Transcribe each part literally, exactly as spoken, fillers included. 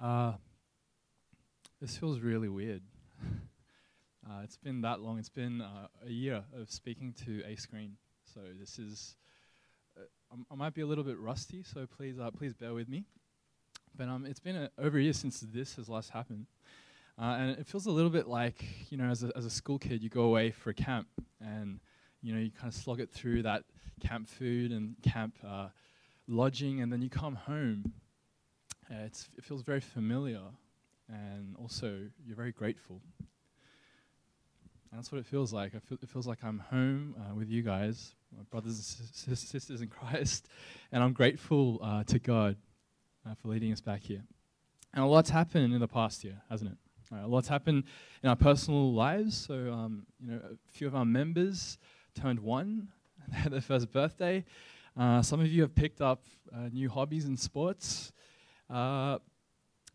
Uh, this feels really weird. uh, it's been that long. It's been uh, a year of speaking to a screen. So this is, uh, I might be a little bit rusty, so please uh, please bear with me. But um, it's been a, over a year since this has last happened. Uh, and it feels a little bit like, you know, as a, as a school kid, you go away for a camp and, you know, you kind of slog it through that camp food and camp uh, lodging, and then you come home. Uh, it's, it feels very familiar, and also you're very grateful. And that's what it feels like. I feel, it feels like I'm home uh, with you guys, my brothers and sis sisters in Christ, and I'm grateful uh, to God uh, for leading us back here. And a lot's happened in the past year, hasn't it? Uh, a lot's happened in our personal lives. So, um, you know, a few of our members turned one, and they had their first birthday. Uh, some of you have picked up uh, new hobbies and sports. Uh,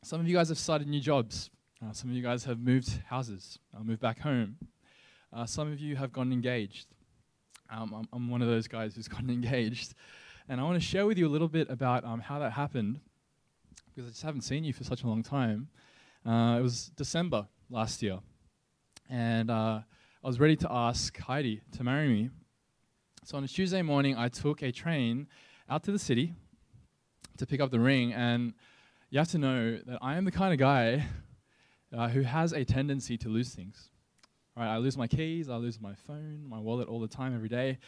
some of you guys have started new jobs. Uh, some of you guys have moved houses, uh, moved back home. Uh, some of you have gotten engaged. Um, I'm, I'm one of those guys who's gotten engaged. And I want to share with you a little bit about um, how that happened, because I just haven't seen you for such a long time. Uh, it was December last year. And uh, I was ready to ask Heidi to marry me. So on a Tuesday morning, I took a train out to the city to pick up the ring, and you have to know that I am the kind of guy uh, who has a tendency to lose things. All right, I lose my keys, I lose my phone, my wallet all the time, every day.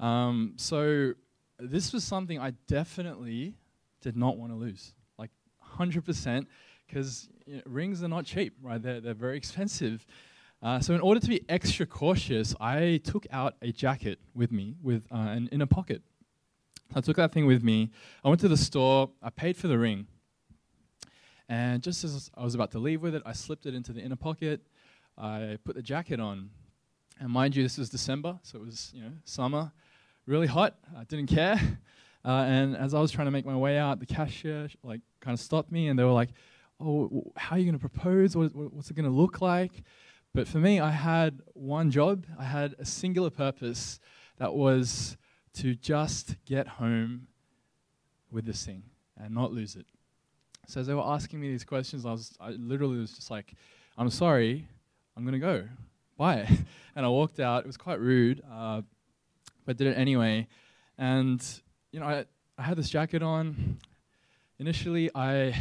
Um, so this was something I definitely did not want to lose, like one hundred percent, because you know, rings are not cheap, right? They're, they're very expensive. Uh, so in order to be extra cautious, I took out a jacket with me with uh, an inner pocket. I took that thing with me. I went to the store. I paid for the ring. And just as I was about to leave with it, I slipped it into the inner pocket. I put the jacket on. And mind you, this was December, so it was, you know, summer, really hot. I didn't care. Uh, and as I was trying to make my way out, the cashier like kind of stopped me, and they were like, "Oh, how are you going to propose? What, what's it going to look like?" But for me, I had one job. I had a singular purpose that was to just get home with this thing and not lose it. So as they were asking me these questions, I was I literally was just like, "I'm sorry, I'm gonna go, bye." And I walked out. It was quite rude, uh, but did it anyway. And you know, I I had this jacket on. Initially, I, I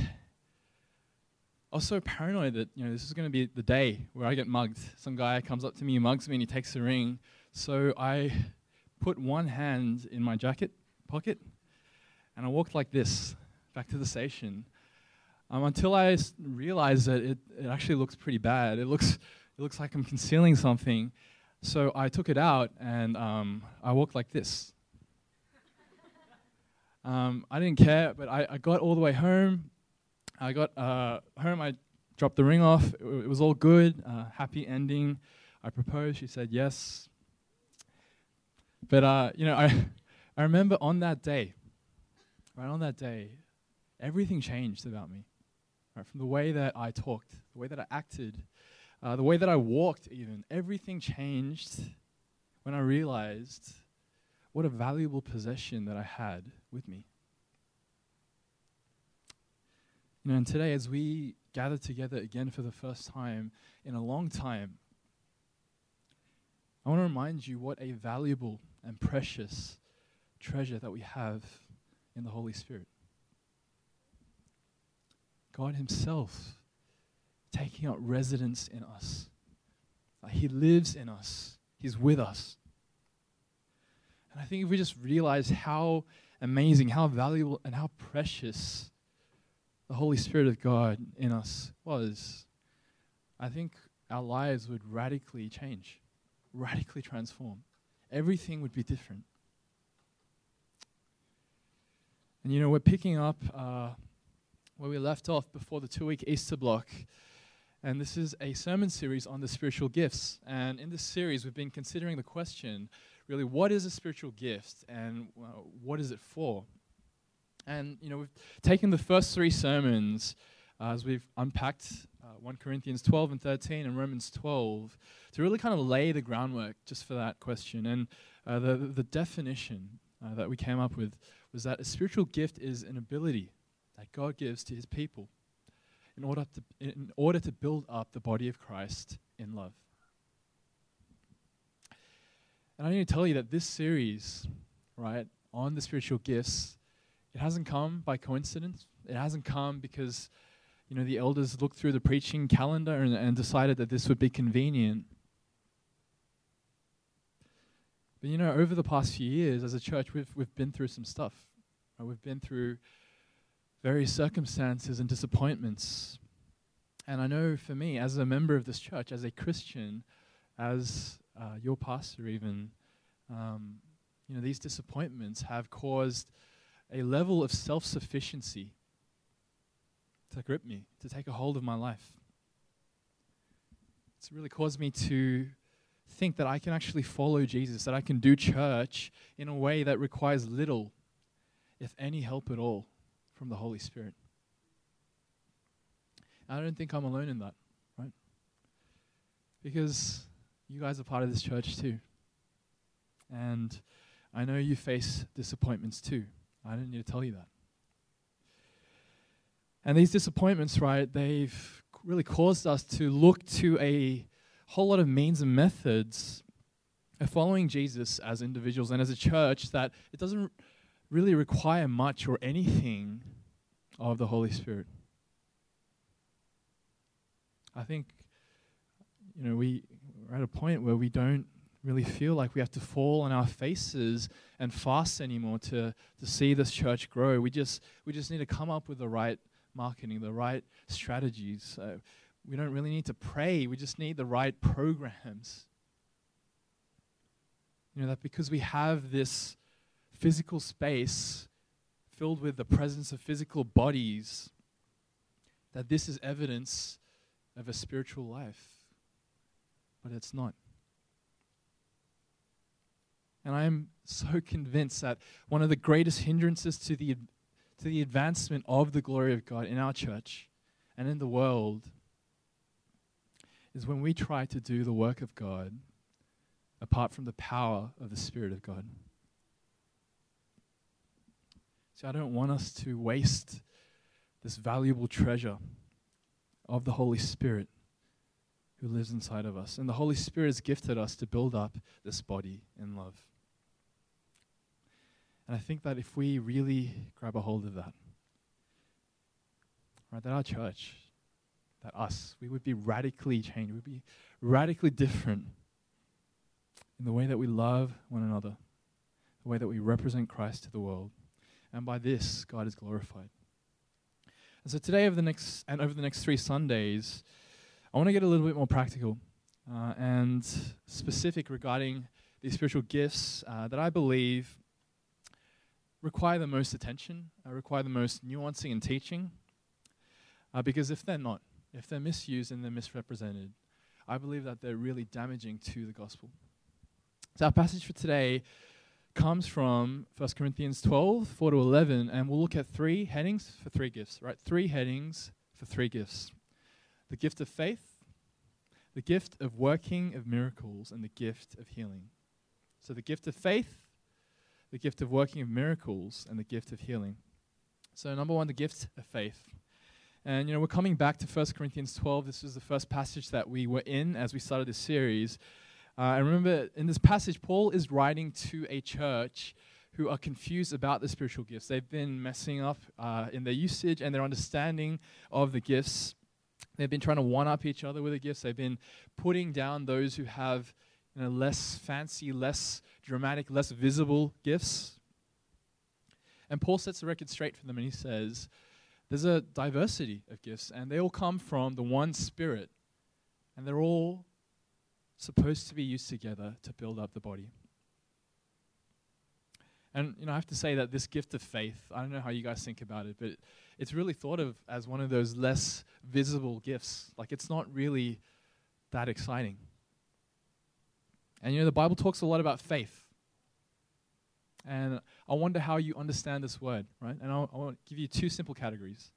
was so paranoid that you know this is gonna be the day where I get mugged. Some guy comes up to me, mugs me, and he takes the ring. So I put one hand in my jacket pocket, and I walked like this back to the station um, until I s realized that it, it actually looks pretty bad. It looks it looks like I'm concealing something. So I took it out, and um, I walked like this. um, I didn't care, but I, I got all the way home. I got uh, home. I dropped the ring off. It, it was all good, uh, happy ending. I proposed. She said yes. But, uh, you know, I I remember on that day, right on that day, everything changed about me. Right, from the way that I talked, the way that I acted, uh, the way that I walked even, everything changed when I realized what a valuable possession that I had with me. You know, and today as we gather together again for the first time in a long time, I want to remind you what a valuable and precious treasure that we have in the Holy Spirit. God himself taking up residence in us. Uh, he lives in us. He's with us. And I think if we just realize how amazing, how valuable, and how precious the Holy Spirit of God in us was, I think our lives would radically change, radically transform. Everything would be different. And you know, we're picking up uh, where we left off before the two-week Easter block. And this is a sermon series on the spiritual gifts. And in this series, we've been considering the question, really, what is a spiritual gift and uh, what is it for? And, you know, we've taken the first three sermons uh, as we've unpacked Uh, First Corinthians twelve and thirteen and Romans twelve to really kind of lay the groundwork just for that question. And uh, the, the definition uh, that we came up with was that a spiritual gift is an ability that God gives to his people in order to, in order to build up the body of Christ in love. And I need to tell you that this series, right, on the spiritual gifts, it hasn't come by coincidence. It hasn't come because, you know, the elders looked through the preaching calendar and, and decided that this would be convenient. But, you know, over the past few years as a church, we've, we've been through some stuff. Right? We've been through various circumstances and disappointments. And I know for me, as a member of this church, as a Christian, as Uh, your pastor even, um, you know, these disappointments have caused a level of self-sufficiency to grip me, to take a hold of my life. It's really caused me to think that I can actually follow Jesus, that I can do church in a way that requires little, if any help at all, from the Holy Spirit. And I don't think I'm alone in that, right? Because you guys are part of this church too. And I know you face disappointments too. I don't need to tell you that. And these disappointments, right, they've really caused us to look to a whole lot of means and methods of following Jesus as individuals and as a church that it doesn't really require much or anything of the Holy Spirit. I think, you know, we... we're at a point where we don't really feel like we have to fall on our faces and fast anymore to, to see this church grow. We just we just need to come up with the right marketing, the right strategies. Uh, we don't really need to pray. We just need the right programs. You know, that because we have this physical space filled with the presence of physical bodies, that this is evidence of a spiritual life. But it's not. And I am so convinced that one of the greatest hindrances to the to the advancement of the glory of God in our church and in the world is when we try to do the work of God apart from the power of the Spirit of God. So I don't want us to waste this valuable treasure of the Holy Spirit who lives inside of us. And the Holy Spirit has gifted us to build up this body in love. And I think that if we really grab a hold of that, right, that our church, that us, we would be radically changed. We'd be radically different in the way that we love one another, the way that we represent Christ to the world. And by this, God is glorified. And so today over the next, and over the next three Sundays, I want to get a little bit more practical uh, and specific regarding these spiritual gifts uh, that I believe require the most attention, uh, require the most nuancing and teaching, uh, because if they're not, if they're misused and they're misrepresented, I believe that they're really damaging to the gospel. So our passage for today comes from First Corinthians twelve, four to eleven, and we'll look at three headings for three gifts, right? Three headings for three gifts. The gift of faith, the gift of working of miracles, and the gift of healing. So the gift of faith, the gift of working of miracles, and the gift of healing. So number one, the gift of faith. And, you know, we're coming back to First Corinthians twelve. This was the first passage that we were in as we started this series. Uh, I remember in this passage, Paul is writing to a church who are confused about the spiritual gifts. They've been messing up uh, in their usage and their understanding of the gifts. They've been trying to one-up each other with the gifts. They've been putting down those who have, you know, less fancy, less dramatic, less visible gifts. And Paul sets the record straight for them, and he says, there's a diversity of gifts, and they all come from the one Spirit, and they're all supposed to be used together to build up the body. And, you know, I have to say that this gift of faith, I don't know how you guys think about it, but it's really thought of as one of those less visible gifts. Like, it's not really that exciting. And, you know, the Bible talks a lot about faith. And I wonder how you understand this word, right? And I'll, I'll give you two simple categories.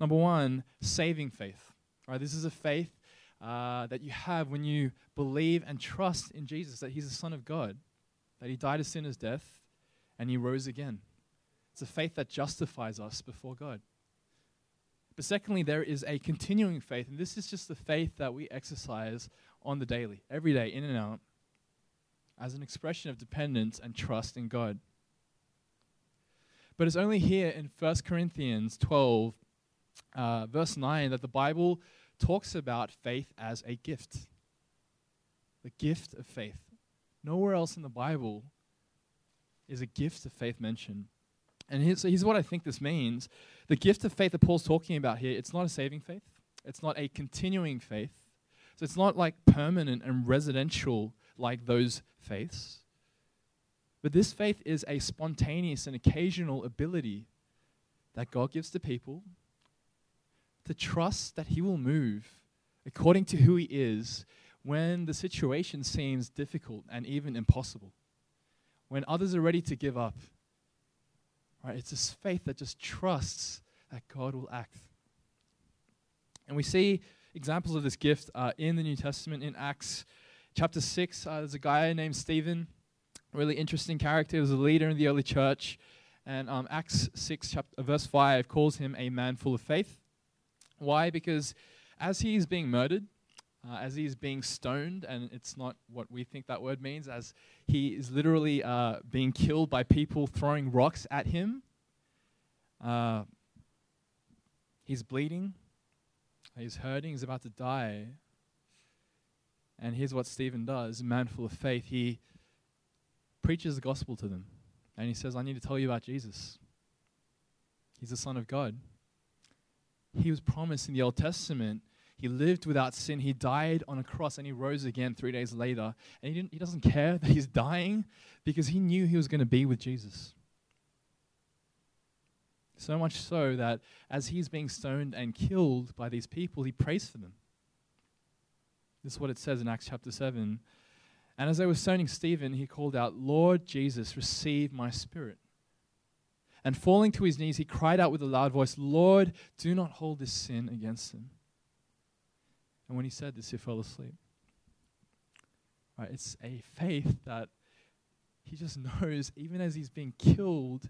Number one, saving faith, right? This is a faith uh, that you have when you believe and trust in Jesus, that he's the Son of God, that he died a sinner's death, and he rose again. It's a faith that justifies us before God. But secondly, there is a continuing faith, and this is just the faith that we exercise on the daily, every day, in and out, as an expression of dependence and trust in God. But it's only here in First Corinthians twelve, uh, verse nine, that the Bible talks about faith as a gift. The gift of faith. Nowhere else in the Bible is a gift of faith mentioned. And here's, here's what I think this means. The gift of faith that Paul's talking about here, it's not a saving faith. It's not a continuing faith. So it's not like permanent and residential like those faiths. But this faith is a spontaneous and occasional ability that God gives to people to trust that he will move according to who he is when the situation seems difficult and even impossible, when others are ready to give up. Right? It's this faith that just trusts that God will act. And we see examples of this gift uh, in the New Testament, in Acts chapter six. Uh, there's a guy named Stephen, really interesting character. He was a leader in the early church. And um, Acts six, chapter, verse five, calls him a man full of faith. Why? Because as he is being murdered, uh, as he is being stoned, and it's not what we think that word means, as he is literally uh, being killed by people throwing rocks at him, uh, he's bleeding, he's hurting, he's about to die. And here's what Stephen does, a man full of faith. He preaches the gospel to them, and he says, I need to tell you about Jesus. He's the Son of God. He was promised in the Old Testament. He lived without sin. He died on a cross, and he rose again three days later. And he, didn't, he doesn't care that he's dying because he knew he was going to be with Jesus. So much so that as he's being stoned and killed by these people, he prays for them. This is what it says in Acts chapter seven. And as they were stoning Stephen, he called out, Lord Jesus, receive my spirit. And falling to his knees, he cried out with a loud voice, Lord, do not hold this sin against him. And when he said this, he fell asleep. Right, it's a faith that he just knows, even as he's being killed,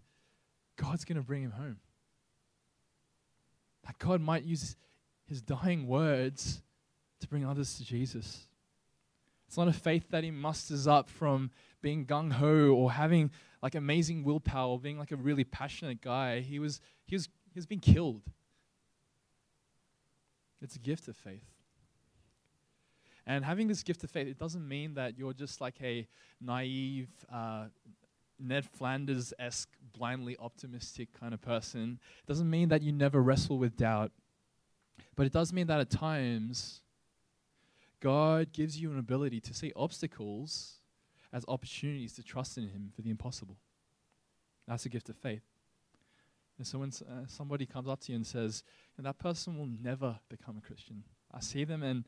God's going to bring him home. That God might use his dying words to bring others to Jesus. It's not a faith that he musters up from being gung-ho or having like amazing willpower or being like a really passionate guy. He was, he was, he was being killed. It's a gift of faith. And having this gift of faith, it doesn't mean that you're just like a naive, uh, Ned Flanders-esque, blindly optimistic kind of person. It doesn't mean that you never wrestle with doubt. But it does mean that at times, God gives you an ability to see obstacles as opportunities to trust in him for the impossible. That's a gift of faith. And so when uh, somebody comes up to you and says, that person will never become a Christian. I see them and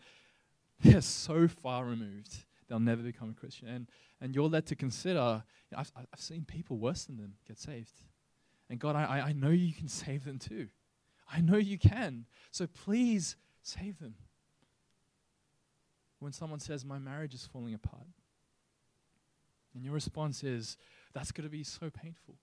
they're so far removed. They'll never become a Christian. And, and you're led to consider, you know, I've, I've seen people worse than them get saved. And God, I, I know you can save them too. I know you can. So please save them. When someone says, my marriage is falling apart, and your response is, that's going to be so painful.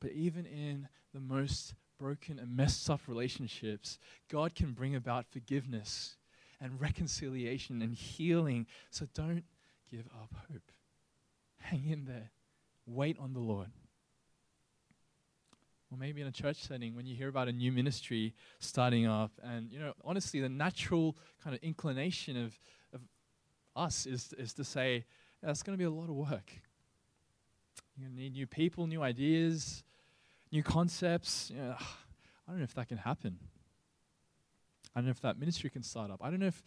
But even in the most broken and messed up relationships, God can bring about forgiveness and reconciliation and healing. So don't give up hope. Hang in there. Wait on the Lord. Or maybe in a church setting, when you hear about a new ministry starting up, and, you know, honestly, the natural kind of inclination of, of us is, is to say, that's going to be a lot of work. You're going to need new people, new ideas, new concepts. You know, I don't know if that can happen. I don't know if that ministry can start up. I don't know if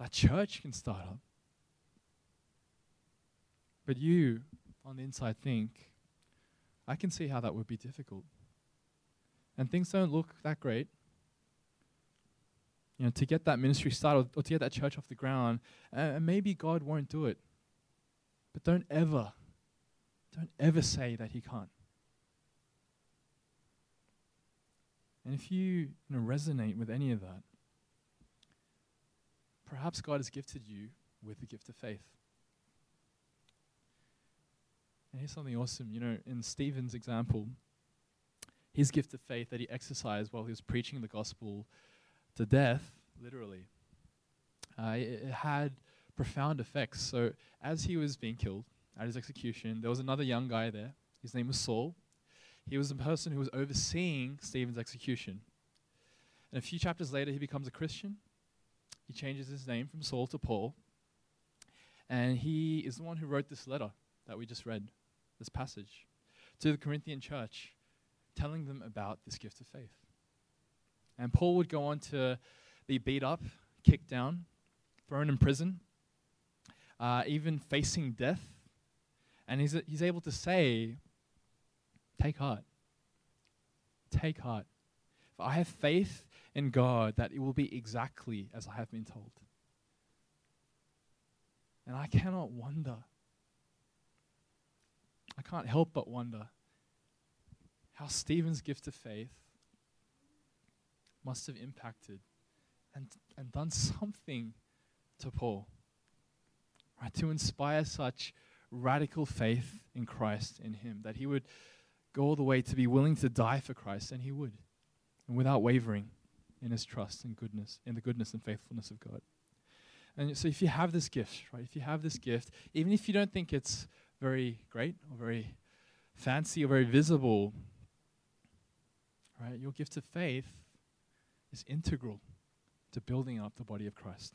that church can start up. But you, on the inside, think, I can see how that would be difficult. And things don't look that great. You know, to get that ministry started or to get that church off the ground, and uh, maybe God won't do it. But don't ever, don't ever say that he can't. And if you, you know, resonate with any of that, perhaps God has gifted you with the gift of faith. And here's something awesome. You know, in Stephen's example, his gift of faith that he exercised while he was preaching the gospel to death, literally, uh, it, it had profound effects. So as he was being killed at his execution, there was another young guy there. His name was Saul. He was the person who was overseeing Stephen's execution. And a few chapters later, he becomes a Christian. He changes his name from Saul to Paul. And he is the one who wrote this letter that we just read, this passage, to the Corinthian church, telling them about this gift of faith. And Paul would go on to be beat up, kicked down, thrown in prison, uh, even facing death. And he's, he's able to say, take heart. Take heart. For I have faith in God that it will be exactly as I have been told. And I cannot wonder. I can't help but wonder how Stephen's gift of faith must have impacted and, and done something to Paul, right? To inspire such radical faith in Christ, in him, that he would go all the way to be willing to die for Christ, and he would, and without wavering in his trust and goodness, in the goodness and faithfulness of God. And so if you have this gift, right, if you have this gift, even if you don't think it's very great or very fancy or very visible, right, your gift of faith is integral to building up the body of Christ.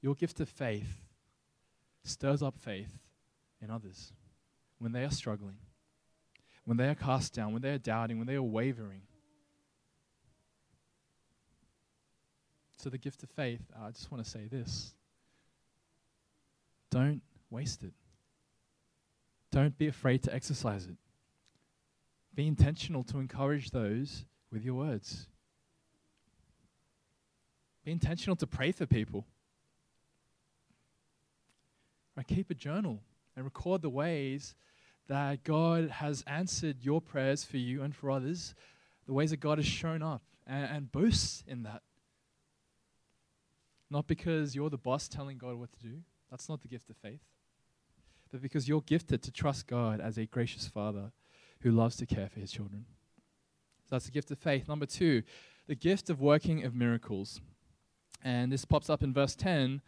Your gift of faith stirs up faith in others when they are struggling, when they are cast down, when they are doubting, when they are wavering. So the gift of faith, I just want to say this. Don't waste it. Don't be afraid to exercise it. Be intentional to encourage those with your words. Be intentional to pray for people. Right, keep a journal and record the ways that God has answered your prayers for you and for others, the ways that God has shown up, and, and boast in that. Not because you're the boss telling God what to do. That's not the gift of faith. But because you're gifted to trust God as a gracious father who loves to care for his children. So that's the gift of faith. Number two, the gift of working of miracles. And this pops up in verse ten,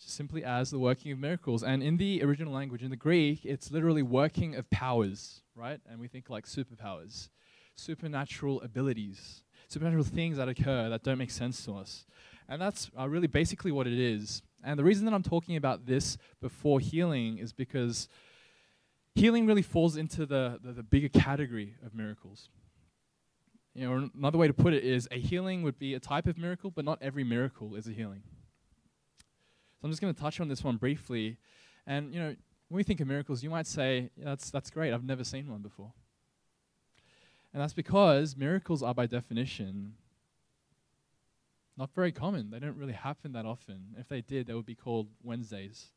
just simply as the working of miracles. And in the original language, in the Greek, it's literally working of powers, right? And we think like superpowers, supernatural abilities, supernatural things that occur that don't make sense to us. And that's uh, really basically what it is. And the reason that I'm talking about this before healing is because healing really falls into the, the, the bigger category of miracles. You know, another way to put it is a healing would be a type of miracle, but not every miracle is a healing. So I'm just going to touch on this one briefly. And, you know, when we think of miracles, you might say, yeah, that's, that's great, I've never seen one before. And that's because miracles are by definition not very common. They don't really happen that often. If they did, they would be called Wednesdays.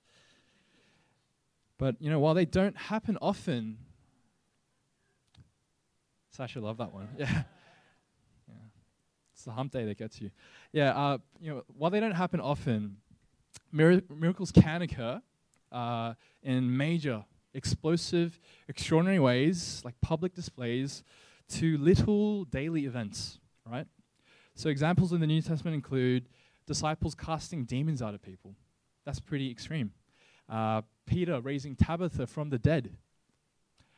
But, you know, while they don't happen often, Sasha loved that one. Yeah. Yeah. It's the hump day that gets you. Yeah, uh, you know, while they don't happen often, mir- miracles can occur uh, in major, explosive, extraordinary ways, like public displays, to little daily events, right? So examples in the New Testament include disciples casting demons out of people. That's pretty extreme. Uh, Peter raising Tabitha from the dead.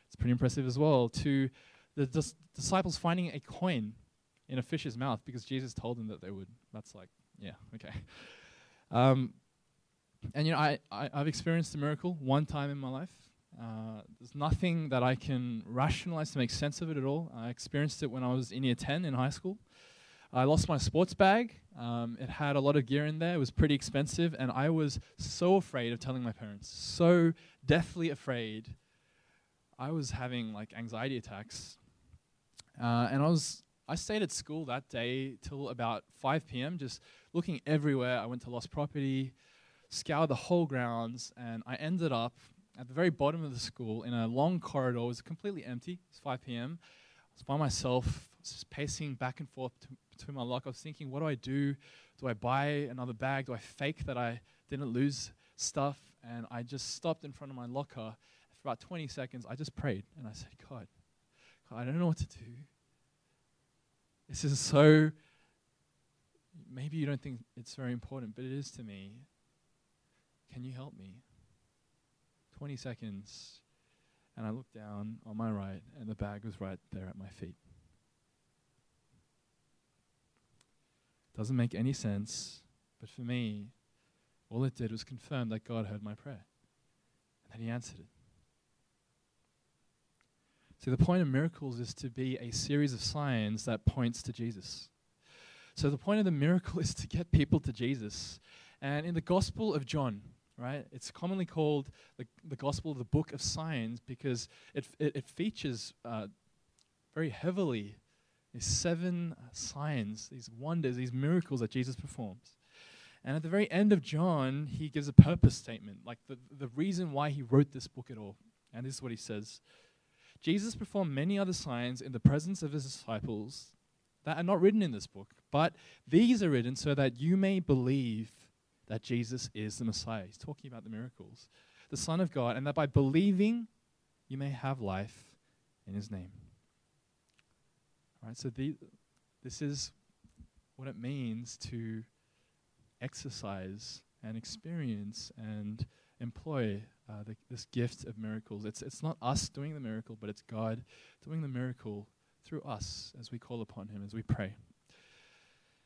It's pretty impressive as well. To the dis- disciples finding a coin in a fish's mouth because Jesus told them that they would. That's like, yeah, okay. Um, and, you know, I, I, I've experienced a miracle one time in my life. Uh, there's nothing that I can rationalize to make sense of it at all. I experienced it when I was in year ten in high school. I lost my sports bag. Um, it had a lot of gear in there. It was pretty expensive. And I was so afraid of telling my parents, so deathly afraid. I was having like anxiety attacks. Uh, and I was I stayed at school that day till about five p.m., just looking everywhere. I went to lost property, scoured the whole grounds, and I ended up at the very bottom of the school in a long corridor. It was completely empty. It's five p.m. I was by myself, just pacing back and forth to between my lock. I was thinking, what do I do? Do I buy another bag? Do I fake that I didn't lose stuff? And I just stopped in front of my locker. For about twenty seconds, I just prayed. And I said, God, God, I don't know what to do. This is so, maybe you don't think it's very important, but it is to me. Can you help me? twenty seconds. And I looked down on my right, and the bag was right there at my feet. Doesn't make any sense, but for me, all it did was confirm that God heard my prayer, and that He answered it. See, the point of miracles is to be a series of signs that points to Jesus. So the point of the miracle is to get people to Jesus. And in the Gospel of John, right, it's commonly called the, the Gospel, the Book of Signs, because it it, it features uh, very heavily these seven signs, these wonders, these miracles that Jesus performs. And at the very end of John, he gives a purpose statement, like the, the reason why he wrote this book at all. And this is what he says. Jesus performed many other signs in the presence of his disciples that are not written in this book, but these are written so that you may believe that Jesus is the Messiah. He's talking about the miracles, the Son of God, and that by believing, you may have life in his name. All right, so the, this is what it means to exercise and experience and employ Uh, the, this gift of miracles. It's it's not us doing the miracle, but it's God doing the miracle through us as we call upon Him, as we pray.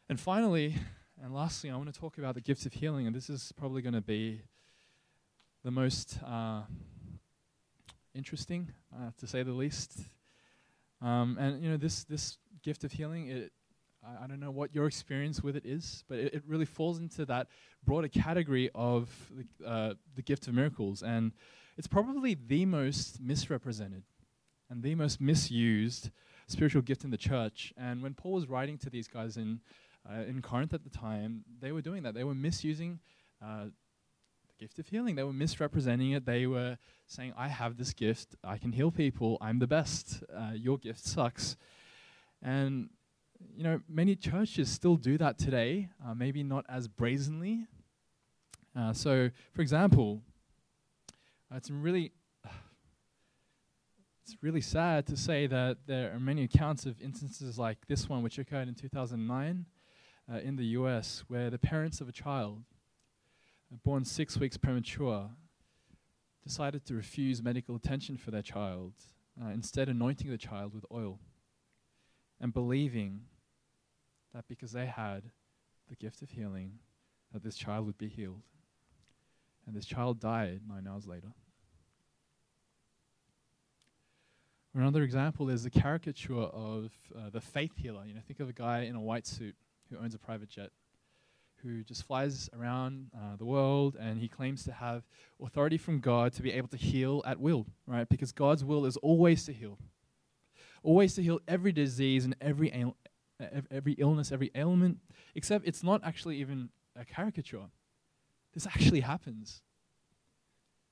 And finally, and lastly, I want to talk about the gifts of healing, and this is probably going to be the most uh, interesting, uh, to say the least. Um, and, you know, this, this gift of healing, it I, I don't know what your experience with it is, but it, it really falls into that broader category of the, uh, the gift of miracles. And it's probably the most misrepresented and the most misused spiritual gift in the church. And when Paul was writing to these guys in uh, in Corinth at the time, they were doing that. They were misusing uh, the gift of healing. They were misrepresenting it. They were saying, I have this gift. I can heal people. I'm the best. Uh, your gift sucks. And you know, many churches still do that today, uh, maybe not as brazenly. Uh, so, for example, uh, it's really uh, it's really sad to say that there are many accounts of instances like this one, which occurred in two thousand nine uh, in the U S, where the parents of a child born six weeks premature decided to refuse medical attention for their child, uh, instead anointing the child with oil and believing that because they had the gift of healing, that this child would be healed. And this child died nine hours later. Another example is the caricature of uh, the faith healer. You know, think of a guy in a white suit who owns a private jet, who just flies around uh, the world, and he claims to have authority from God to be able to heal at will, right? Because God's will is always to heal. Always to heal every disease and every ail- every illness, every ailment, except it's not actually even a caricature. This actually happens.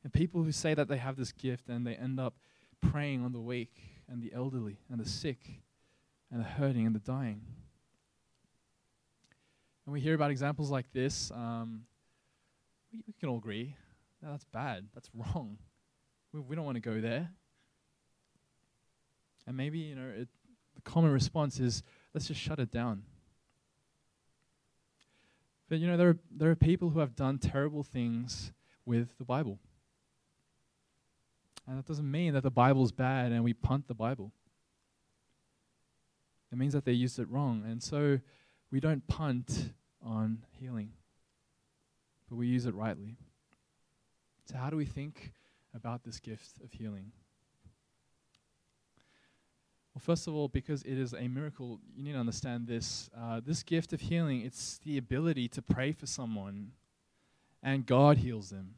And people who say that they have this gift and they end up preying on the weak and the elderly and the sick and the hurting and the dying. And we hear about examples like this. Um, we, we can all agree, no, that's bad, that's wrong. We, we don't want to go there. And maybe, you know, it, the common response is, let's just shut it down. But, you know, there are, there are people who have done terrible things with the Bible. And that doesn't mean that the Bible's bad and we punt the Bible. It means that they used it wrong. And so we don't punt on healing, but we use it rightly. So how do we think about this gift of healing? Well, first of all, because it is a miracle, you need to understand this. Uh, this gift of healing, it's the ability to pray for someone and God heals them.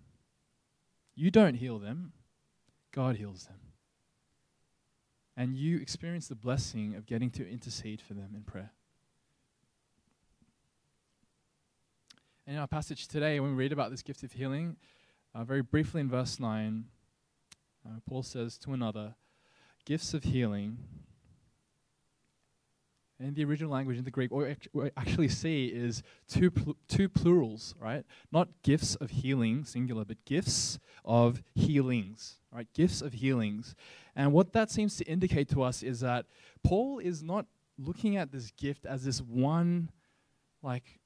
You don't heal them. God heals them. And you experience the blessing of getting to intercede for them in prayer. And in our passage today, when we read about this gift of healing, uh, very briefly in verse nine, uh, Paul says to another, gifts of healing. In the original language, in the Greek, what we actually see is two pl- two plurals, right? Not gifts of healing, singular, but gifts of healings, right? Gifts of healings. And what that seems to indicate to us is that Paul is not looking at this gift as this one, like,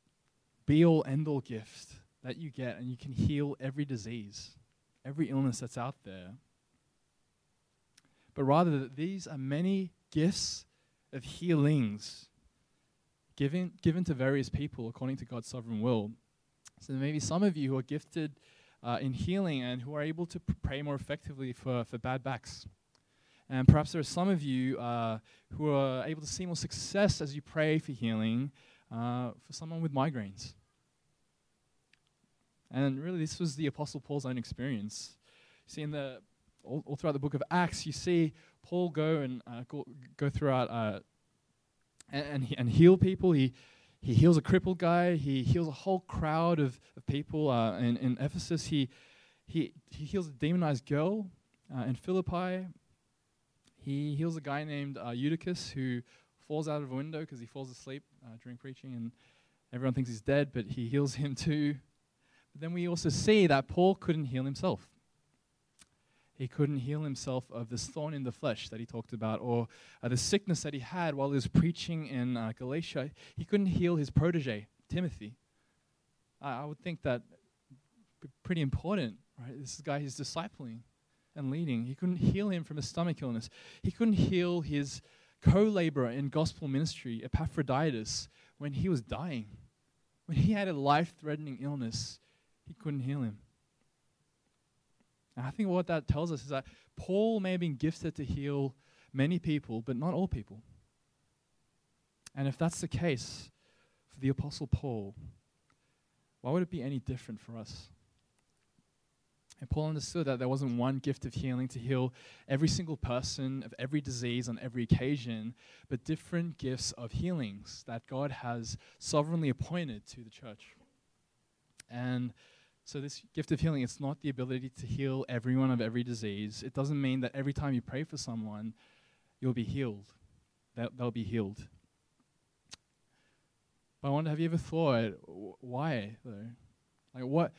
be-all, end-all gift that you get and you can heal every disease, every illness that's out there. But rather that these are many gifts of healings given, given to various people according to God's sovereign will. So maybe some of you who are gifted uh, in healing and who are able to pray more effectively for, for bad backs. And perhaps there are some of you uh, who are able to see more success as you pray for healing uh, for someone with migraines. And really, this was the Apostle Paul's own experience. You see, in the all, all throughout the book of Acts, you see Paul go and uh, go, go throughout uh, and and, he, and heal people. He he heals a crippled guy. He heals a whole crowd of of people. Uh, in in Ephesus, he he he heals a demonized girl. Uh, in Philippi, he heals a guy named uh, Eutychus who falls out of a window because he falls asleep uh, during preaching, and everyone thinks he's dead, but he heals him too. But then we also see that Paul couldn't heal himself. He couldn't heal himself of this thorn in the flesh that he talked about, or uh, the sickness that he had while he was preaching in uh, Galatia. He couldn't heal his protege, Timothy. I, I would think that be pretty important, right? This is a guy he's discipling and leading. He couldn't heal him from a stomach illness. He couldn't heal his co-laborer in gospel ministry, Epaphroditus, when he was dying. When he had a life-threatening illness, he couldn't heal him. And I think what that tells us is that Paul may have been gifted to heal many people, but not all people. And if that's the case for the Apostle Paul, why would it be any different for us? And Paul understood that there wasn't one gift of healing to heal every single person of every disease on every occasion, but different gifts of healings that God has sovereignly appointed to the church. And so this gift of healing, it's not the ability to heal everyone of every disease. It doesn't mean that every time you pray for someone, you'll be healed. That they'll be healed. But I wonder, have you ever thought, why though? Like what,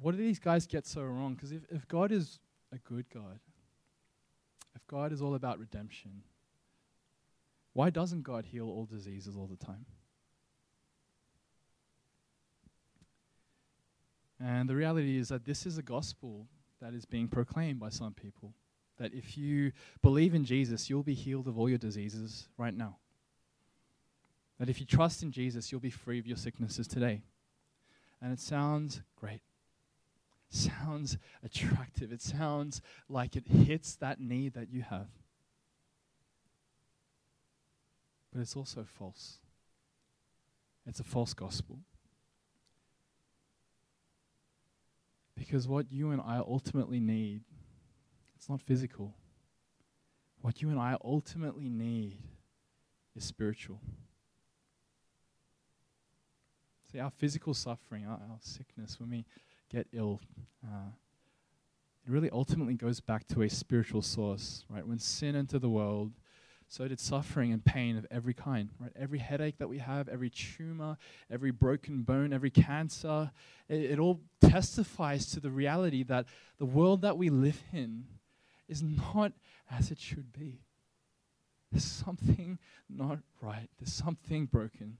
what do these guys get so wrong? Because if, if God is a good God, if God is all about redemption, why doesn't God heal all diseases all the time? And the reality is that this is a gospel that is being proclaimed by some people. That if you believe in Jesus, you'll be healed of all your diseases right now. That if you trust in Jesus, you'll be free of your sicknesses today. And it sounds great. It sounds attractive. It sounds like it hits that need that you have. But it's also false. It's a false gospel. Because what you and I ultimately need, it's not physical. What you and I ultimately need is spiritual. See, our physical suffering, our, our sickness, when we get ill, uh, it really ultimately goes back to a spiritual source, right? When sin entered the world, so did suffering and pain of every kind, right? Every headache that we have, every tumor, every broken bone, every cancer, it, it all testifies to the reality that the world that we live in is not as it should be. There's something not right. There's something broken.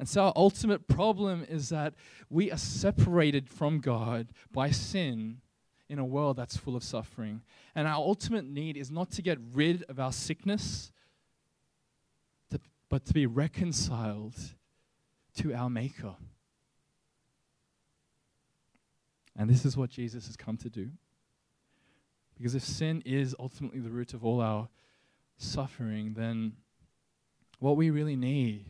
And so our ultimate problem is that we are separated from God by sin in a world that's full of suffering. And our ultimate need is not to get rid of our sickness, to, but to be reconciled to our Maker. And this is what Jesus has come to do. Because if sin is ultimately the root of all our suffering, then what we really need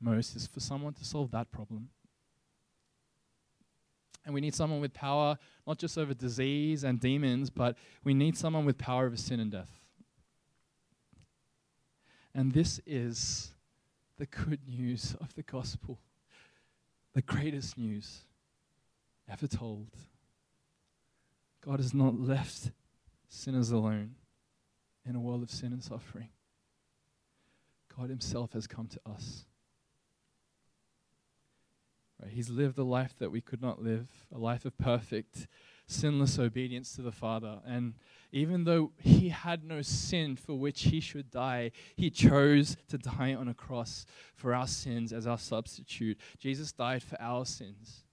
most is for someone to solve that problem. And we need someone with power, not just over disease and demons, but we need someone with power over sin and death. And this is the good news of the gospel, the greatest news ever told. God has not left sinners alone in a world of sin and suffering. God himself has come to us. He's lived a life that we could not live, a life of perfect, sinless obedience to the Father. And even though he had no sin for which he should die, he chose to die on a cross for our sins as our substitute. Jesus died for our sins.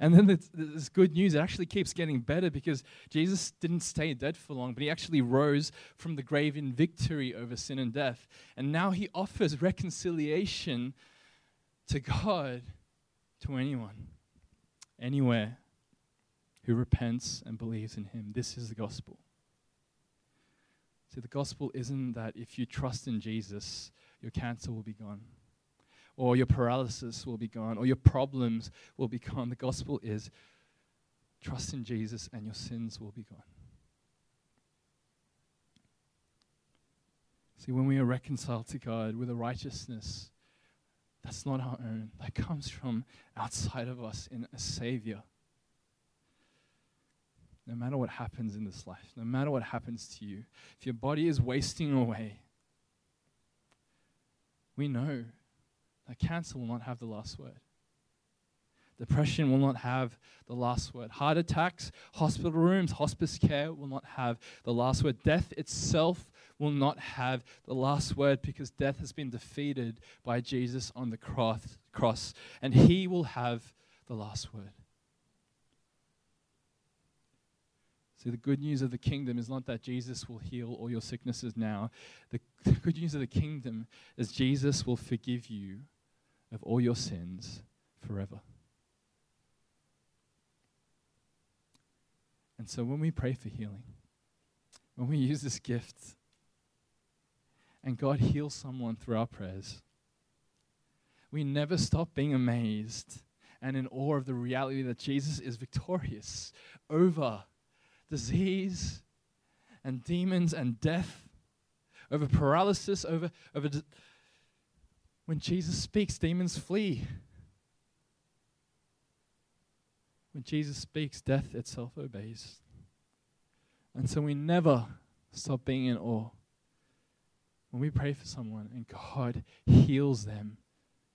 And then this good news, it actually keeps getting better because Jesus didn't stay dead for long, but he actually rose from the grave in victory over sin and death. And now he offers reconciliation to God, to anyone, anywhere who repents and believes in him. This is the gospel. See, the gospel isn't that if you trust in Jesus, your cancer will be gone, or your paralysis will be gone, or your problems will be gone. The gospel is trust in Jesus and your sins will be gone. See, when we are reconciled to God with a righteousness that's not our own, that comes from outside of us in a Savior. No matter what happens in this life, no matter what happens to you, if your body is wasting away, we know that cancer will not have the last word. Depression will not have the last word. Heart attacks, hospital rooms, hospice care will not have the last word. Death itself will not have the last word because death has been defeated by Jesus on the cross, cross, and he will have the last word. See, the good news of the kingdom is not that Jesus will heal all your sicknesses now. The, the good news of the kingdom is Jesus will forgive you of all your sins forever. And so when we pray for healing, when we use this gift, and God heals someone through our prayers, we never stop being amazed and in awe of the reality that Jesus is victorious over disease and demons and death, over paralysis, over... over di- when Jesus speaks, demons flee. When Jesus speaks, death itself obeys. And so we never stop being in awe when we pray for someone and God heals them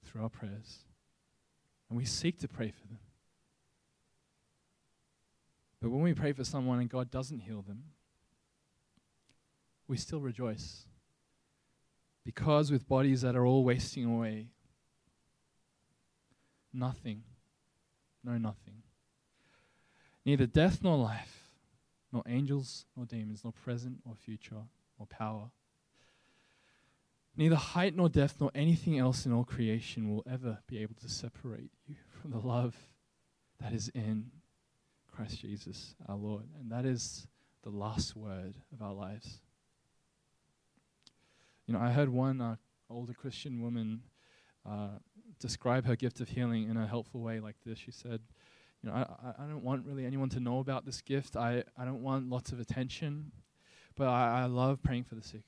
through our prayers, and we seek to pray for them. But when we pray for someone and God doesn't heal them, we still rejoice, because with bodies that are all wasting away, nothing, no nothing, neither death nor life, nor angels nor demons, nor present or future or power, neither height nor depth nor anything else in all creation will ever be able to separate you from the love that is in Christ Jesus our Lord. And that is the last word of our lives. You know, I heard one uh, older Christian woman uh, describe her gift of healing in a helpful way like this. She said, you know, I, I don't want really anyone to know about this gift. I, I don't want lots of attention, but I, I love praying for the sick.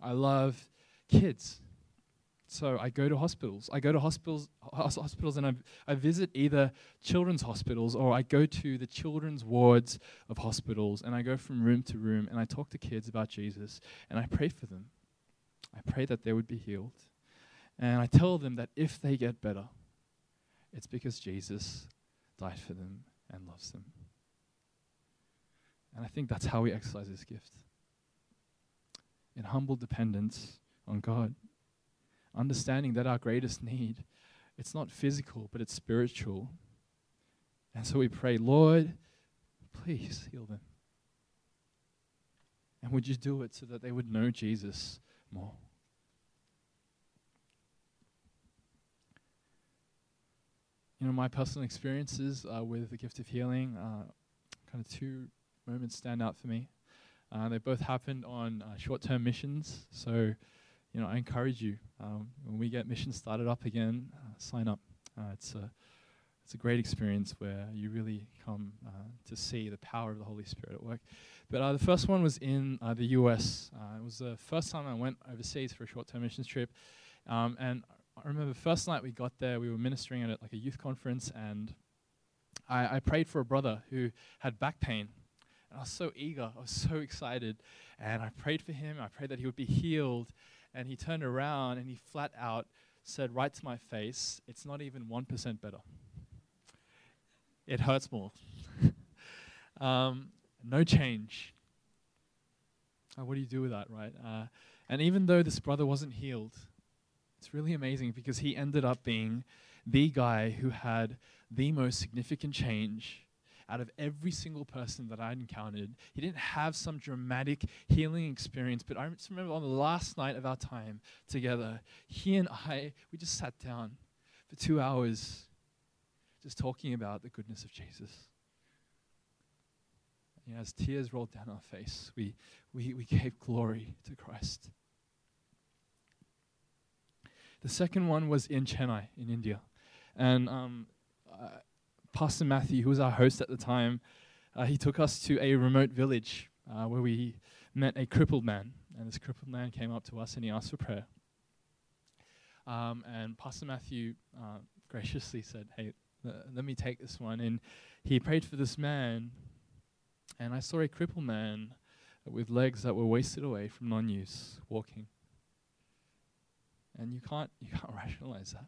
I love kids. So I go to hospitals. I go to hospitals hospitals, and I, I visit either children's hospitals, or I go to the children's wards of hospitals, and I go from room to room, and I talk to kids about Jesus, and I pray for them. I pray that they would be healed. And I tell them that if they get better, it's because Jesus died for them and loves them. And I think that's how we exercise this gift, in humble dependence on God, understanding that our greatest need, it's not physical, but it's spiritual. And so we pray, Lord, please heal them. And would you do it so that they would know Jesus more? You know, my personal experiences uh, with the gift of healing, uh, kind of two moments stand out for me. Uh, they both happened on uh, short-term missions, so you know, I encourage you, um, when we get missions started up again, uh, sign up. Uh, it's a it's a great experience where you really come uh, to see the power of the Holy Spirit at work. But uh, the first one was in uh, the U S Uh, it was the first time I went overseas for a short-term missions trip. Um, and I remember the first night we got there, we were ministering at a, like a youth conference, and I, I prayed for a brother who had back pain. And I was so eager, I was so excited, and I prayed for him. I prayed that he would be healed. And he turned around and he flat out said right to my face, it's not even one percent better. It hurts more. um, no change. Uh, what do you do with that, right? Uh, and even though this brother wasn't healed, it's really amazing because he ended up being the guy who had the most significant change out of every single person that I'd encountered. He didn't have some dramatic healing experience, but I just remember on the last night of our time together, he and I, we just sat down for two hours just talking about the goodness of Jesus. You know, as tears rolled down our face, we, we, we gave glory to Christ. The second one was in Chennai, in India. And um, uh, Pastor Matthew, who was our host at the time, uh, he took us to a remote village uh, where we met a crippled man. And this crippled man came up to us and he asked for prayer. Um, and Pastor Matthew uh, graciously said, hey, uh, let me take this one. And he prayed for this man. And I saw a crippled man with legs that were wasted away from non-use, walking. And you can't you can't rationalize that.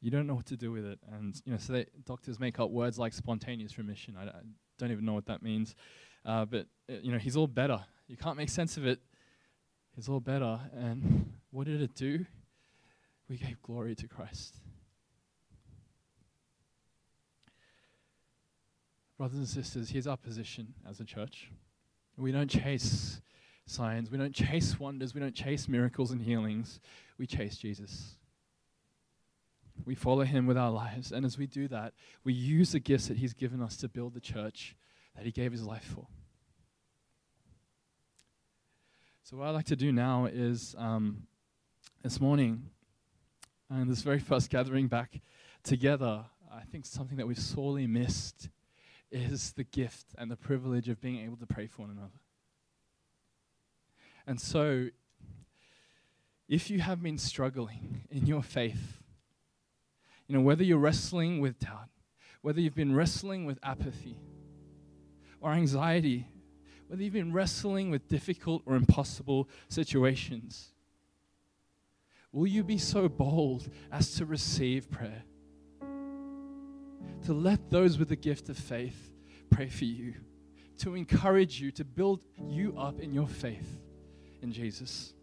You don't know what to do with it. And you know, so they, doctors make up words like spontaneous remission. I, I don't even know what that means. Uh, but uh, you know, he's all better. You can't make sense of it. He's all better. And what did it do? We gave glory to Christ. Brothers and sisters, here's our position as a church. We don't chase signs. We don't chase wonders. We don't chase miracles and healings. We chase Jesus. We follow him with our lives. And as we do that, we use the gifts that he's given us to build the church that he gave his life for. So what I'd like to do now is um, this morning, and this very first gathering back together, I think something that we've sorely missed is the gift and the privilege of being able to pray for one another. And so, if you have been struggling in your faith, you know, whether you're wrestling with doubt, whether you've been wrestling with apathy or anxiety, whether you've been wrestling with difficult or impossible situations, will you be so bold as to receive prayer? To let those with the gift of faith pray for you, to encourage you, to build you up in your faith in Jesus.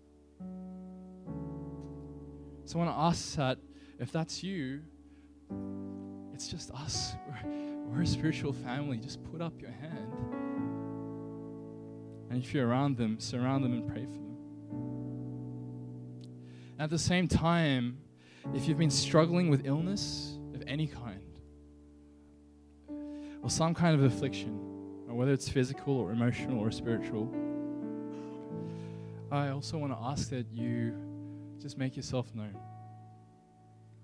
So I want to ask that if that's you, it's just us. We're, we're a spiritual family. Just put up your hand. And if you're around them, surround them and pray for them. At the same time, if you've been struggling with illness of any kind, or some kind of affliction, or whether it's physical or emotional or spiritual, I also want to ask that you just make yourself known.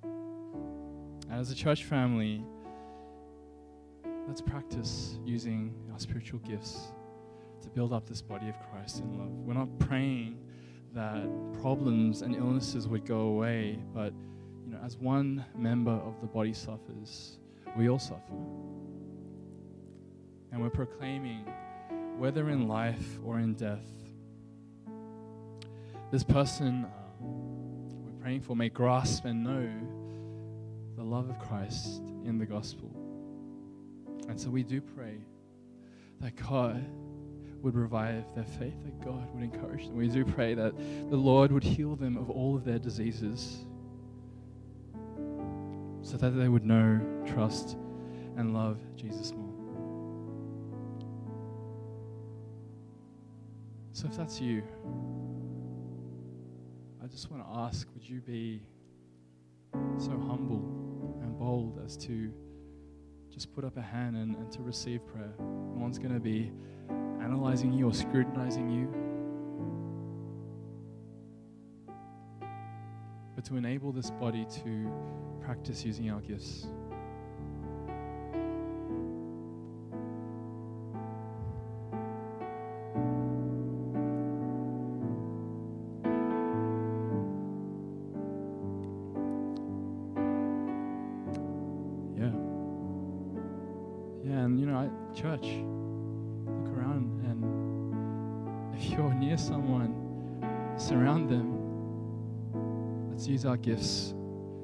And as a church family, let's practice using our spiritual gifts to build up this body of Christ in love. We're not praying that problems and illnesses would go away, but you know, as one member of the body suffers, we all suffer. And we're proclaiming, whether in life or in death, this person uh, we're praying for may grasp and know the love of Christ in the gospel. And so we do pray that God would revive their faith, that God would encourage them. We do pray that the Lord would heal them of all of their diseases so that they would know, trust, and love Jesus more. So if that's you, I just want to ask, would you be so humble and bold as to just put up a hand and, and to receive prayer? No one's going to be analyzing you or scrutinizing you, but to enable this body to practice using our gifts. Church, look around, and if you're near someone, surround them. Let's Let's use our gifts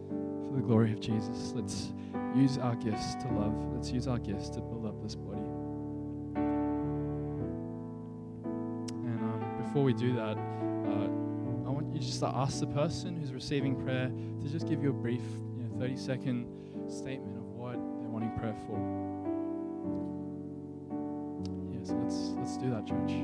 for the glory of Jesus. Let's use our gifts to love. Let's use our gifts to build up this body. And um, before we do that, uh, I want you just to ask the person who's receiving prayer to just give you a brief, you know, thirty-second statement of what they're wanting prayer for. Yes, yeah, so let's let's do that, church.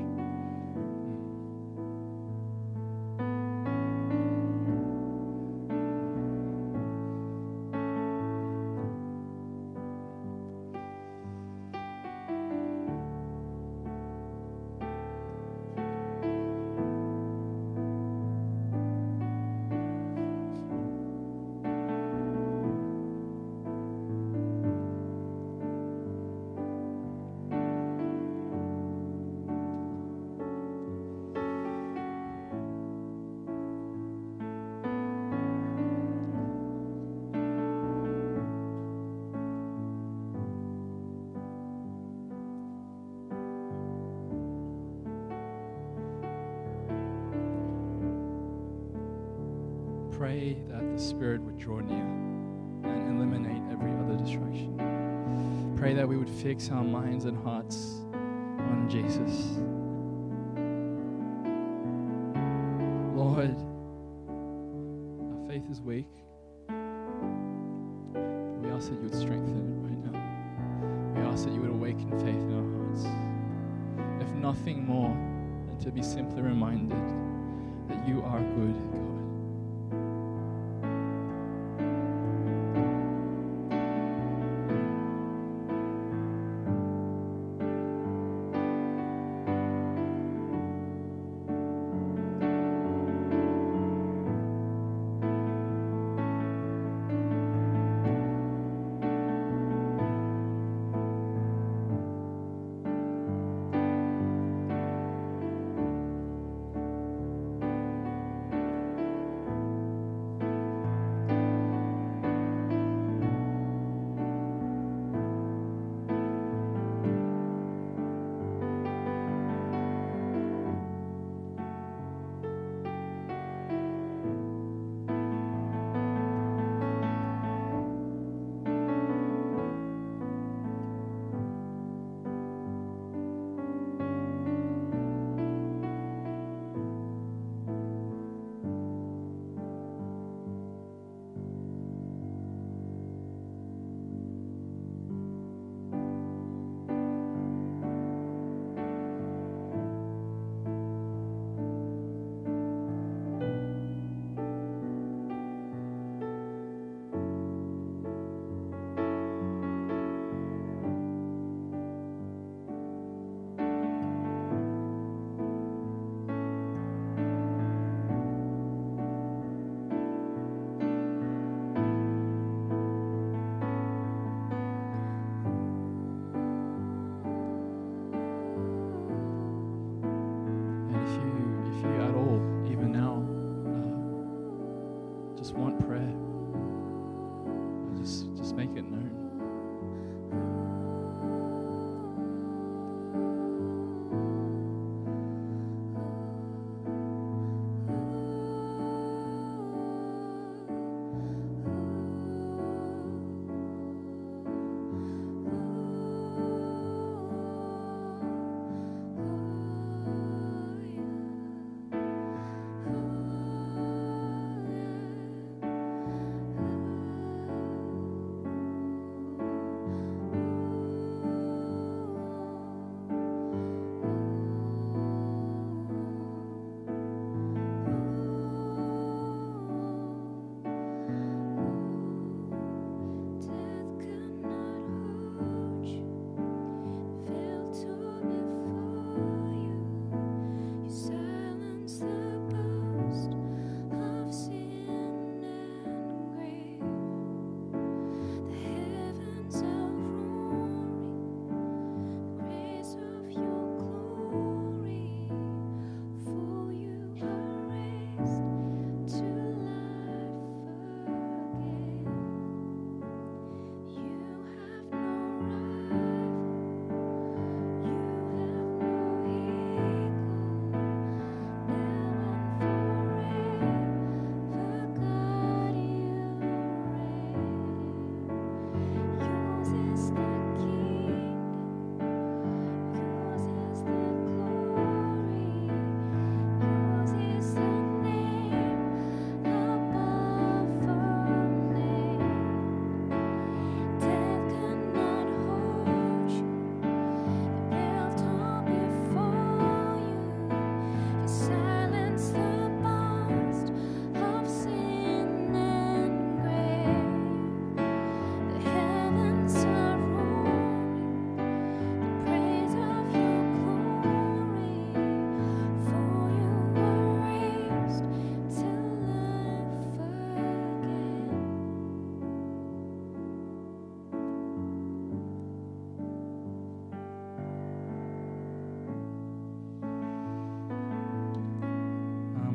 Pray that the Spirit would draw near and eliminate every other distraction. Pray that we would fix our minds and hearts on Jesus. Lord, our faith is weak, but we ask that you would strengthen it right now. We ask that you would awaken faith in our hearts. If nothing more than to be simply reminded that you are good, God.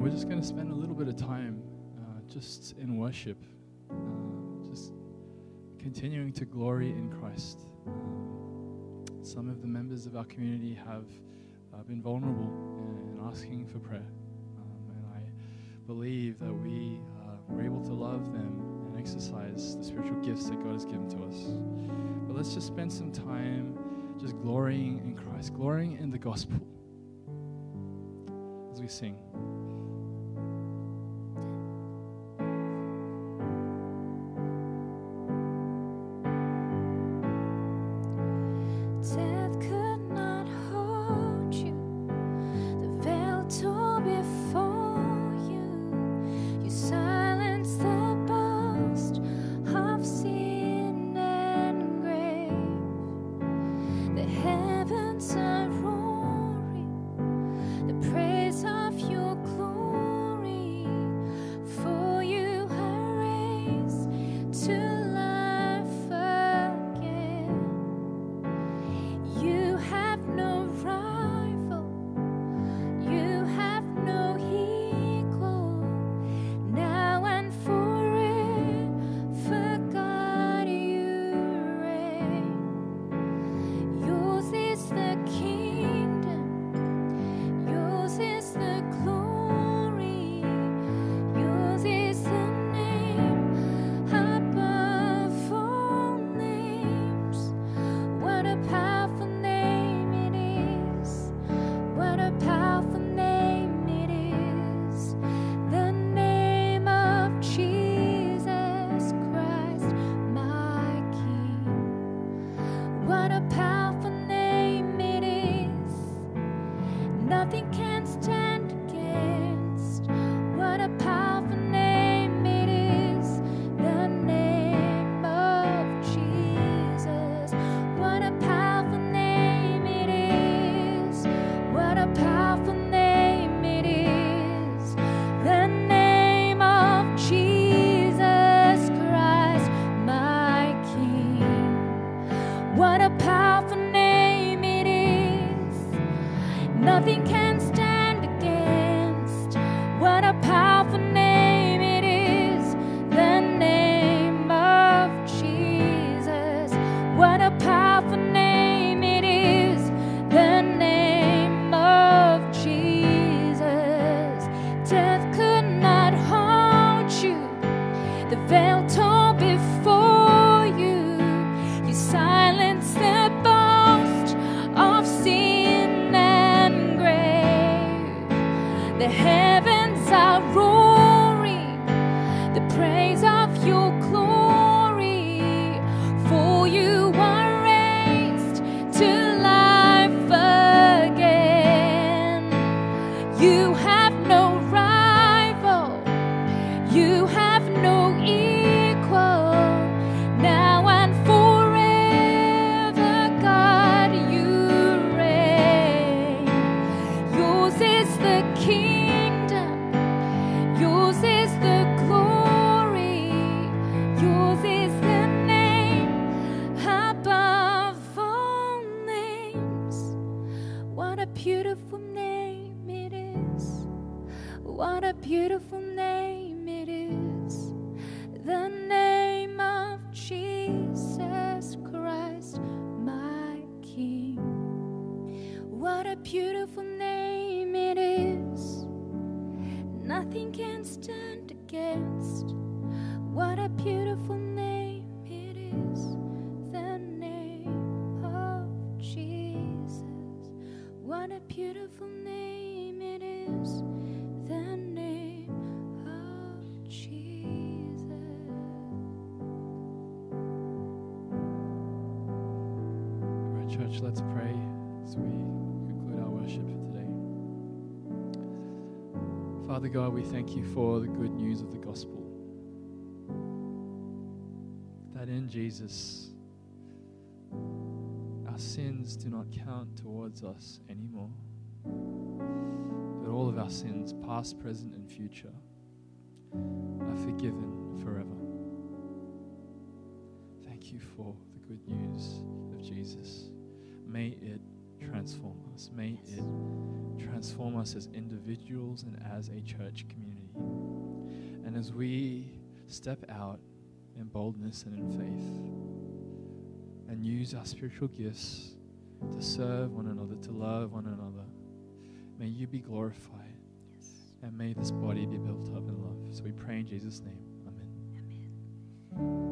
we're just going to spend a little bit of time uh, just in worship, uh, just continuing to glory in Christ. Um, some of the members of our community have uh, been vulnerable and asking for prayer, um, and I believe that we uh, were able to love them and exercise the spiritual gifts that God has given to us. But let's just spend some time just glorying in Christ, glorying in the gospel as we sing. Let's pray as we conclude our worship for today. Father God, we thank you for the good news of the gospel. That in Jesus, our sins do not count towards us anymore. But all of our sins, past, present, and future, are forgiven forever. Thank you for the good news of Jesus. May it transform us. May it transform us as individuals and as a church community. And as we step out in boldness and in faith and use our spiritual gifts to serve one another, to love one another, may you be glorified. Yes. And may this body be built up in love. So we pray in Jesus' name. Amen. Amen.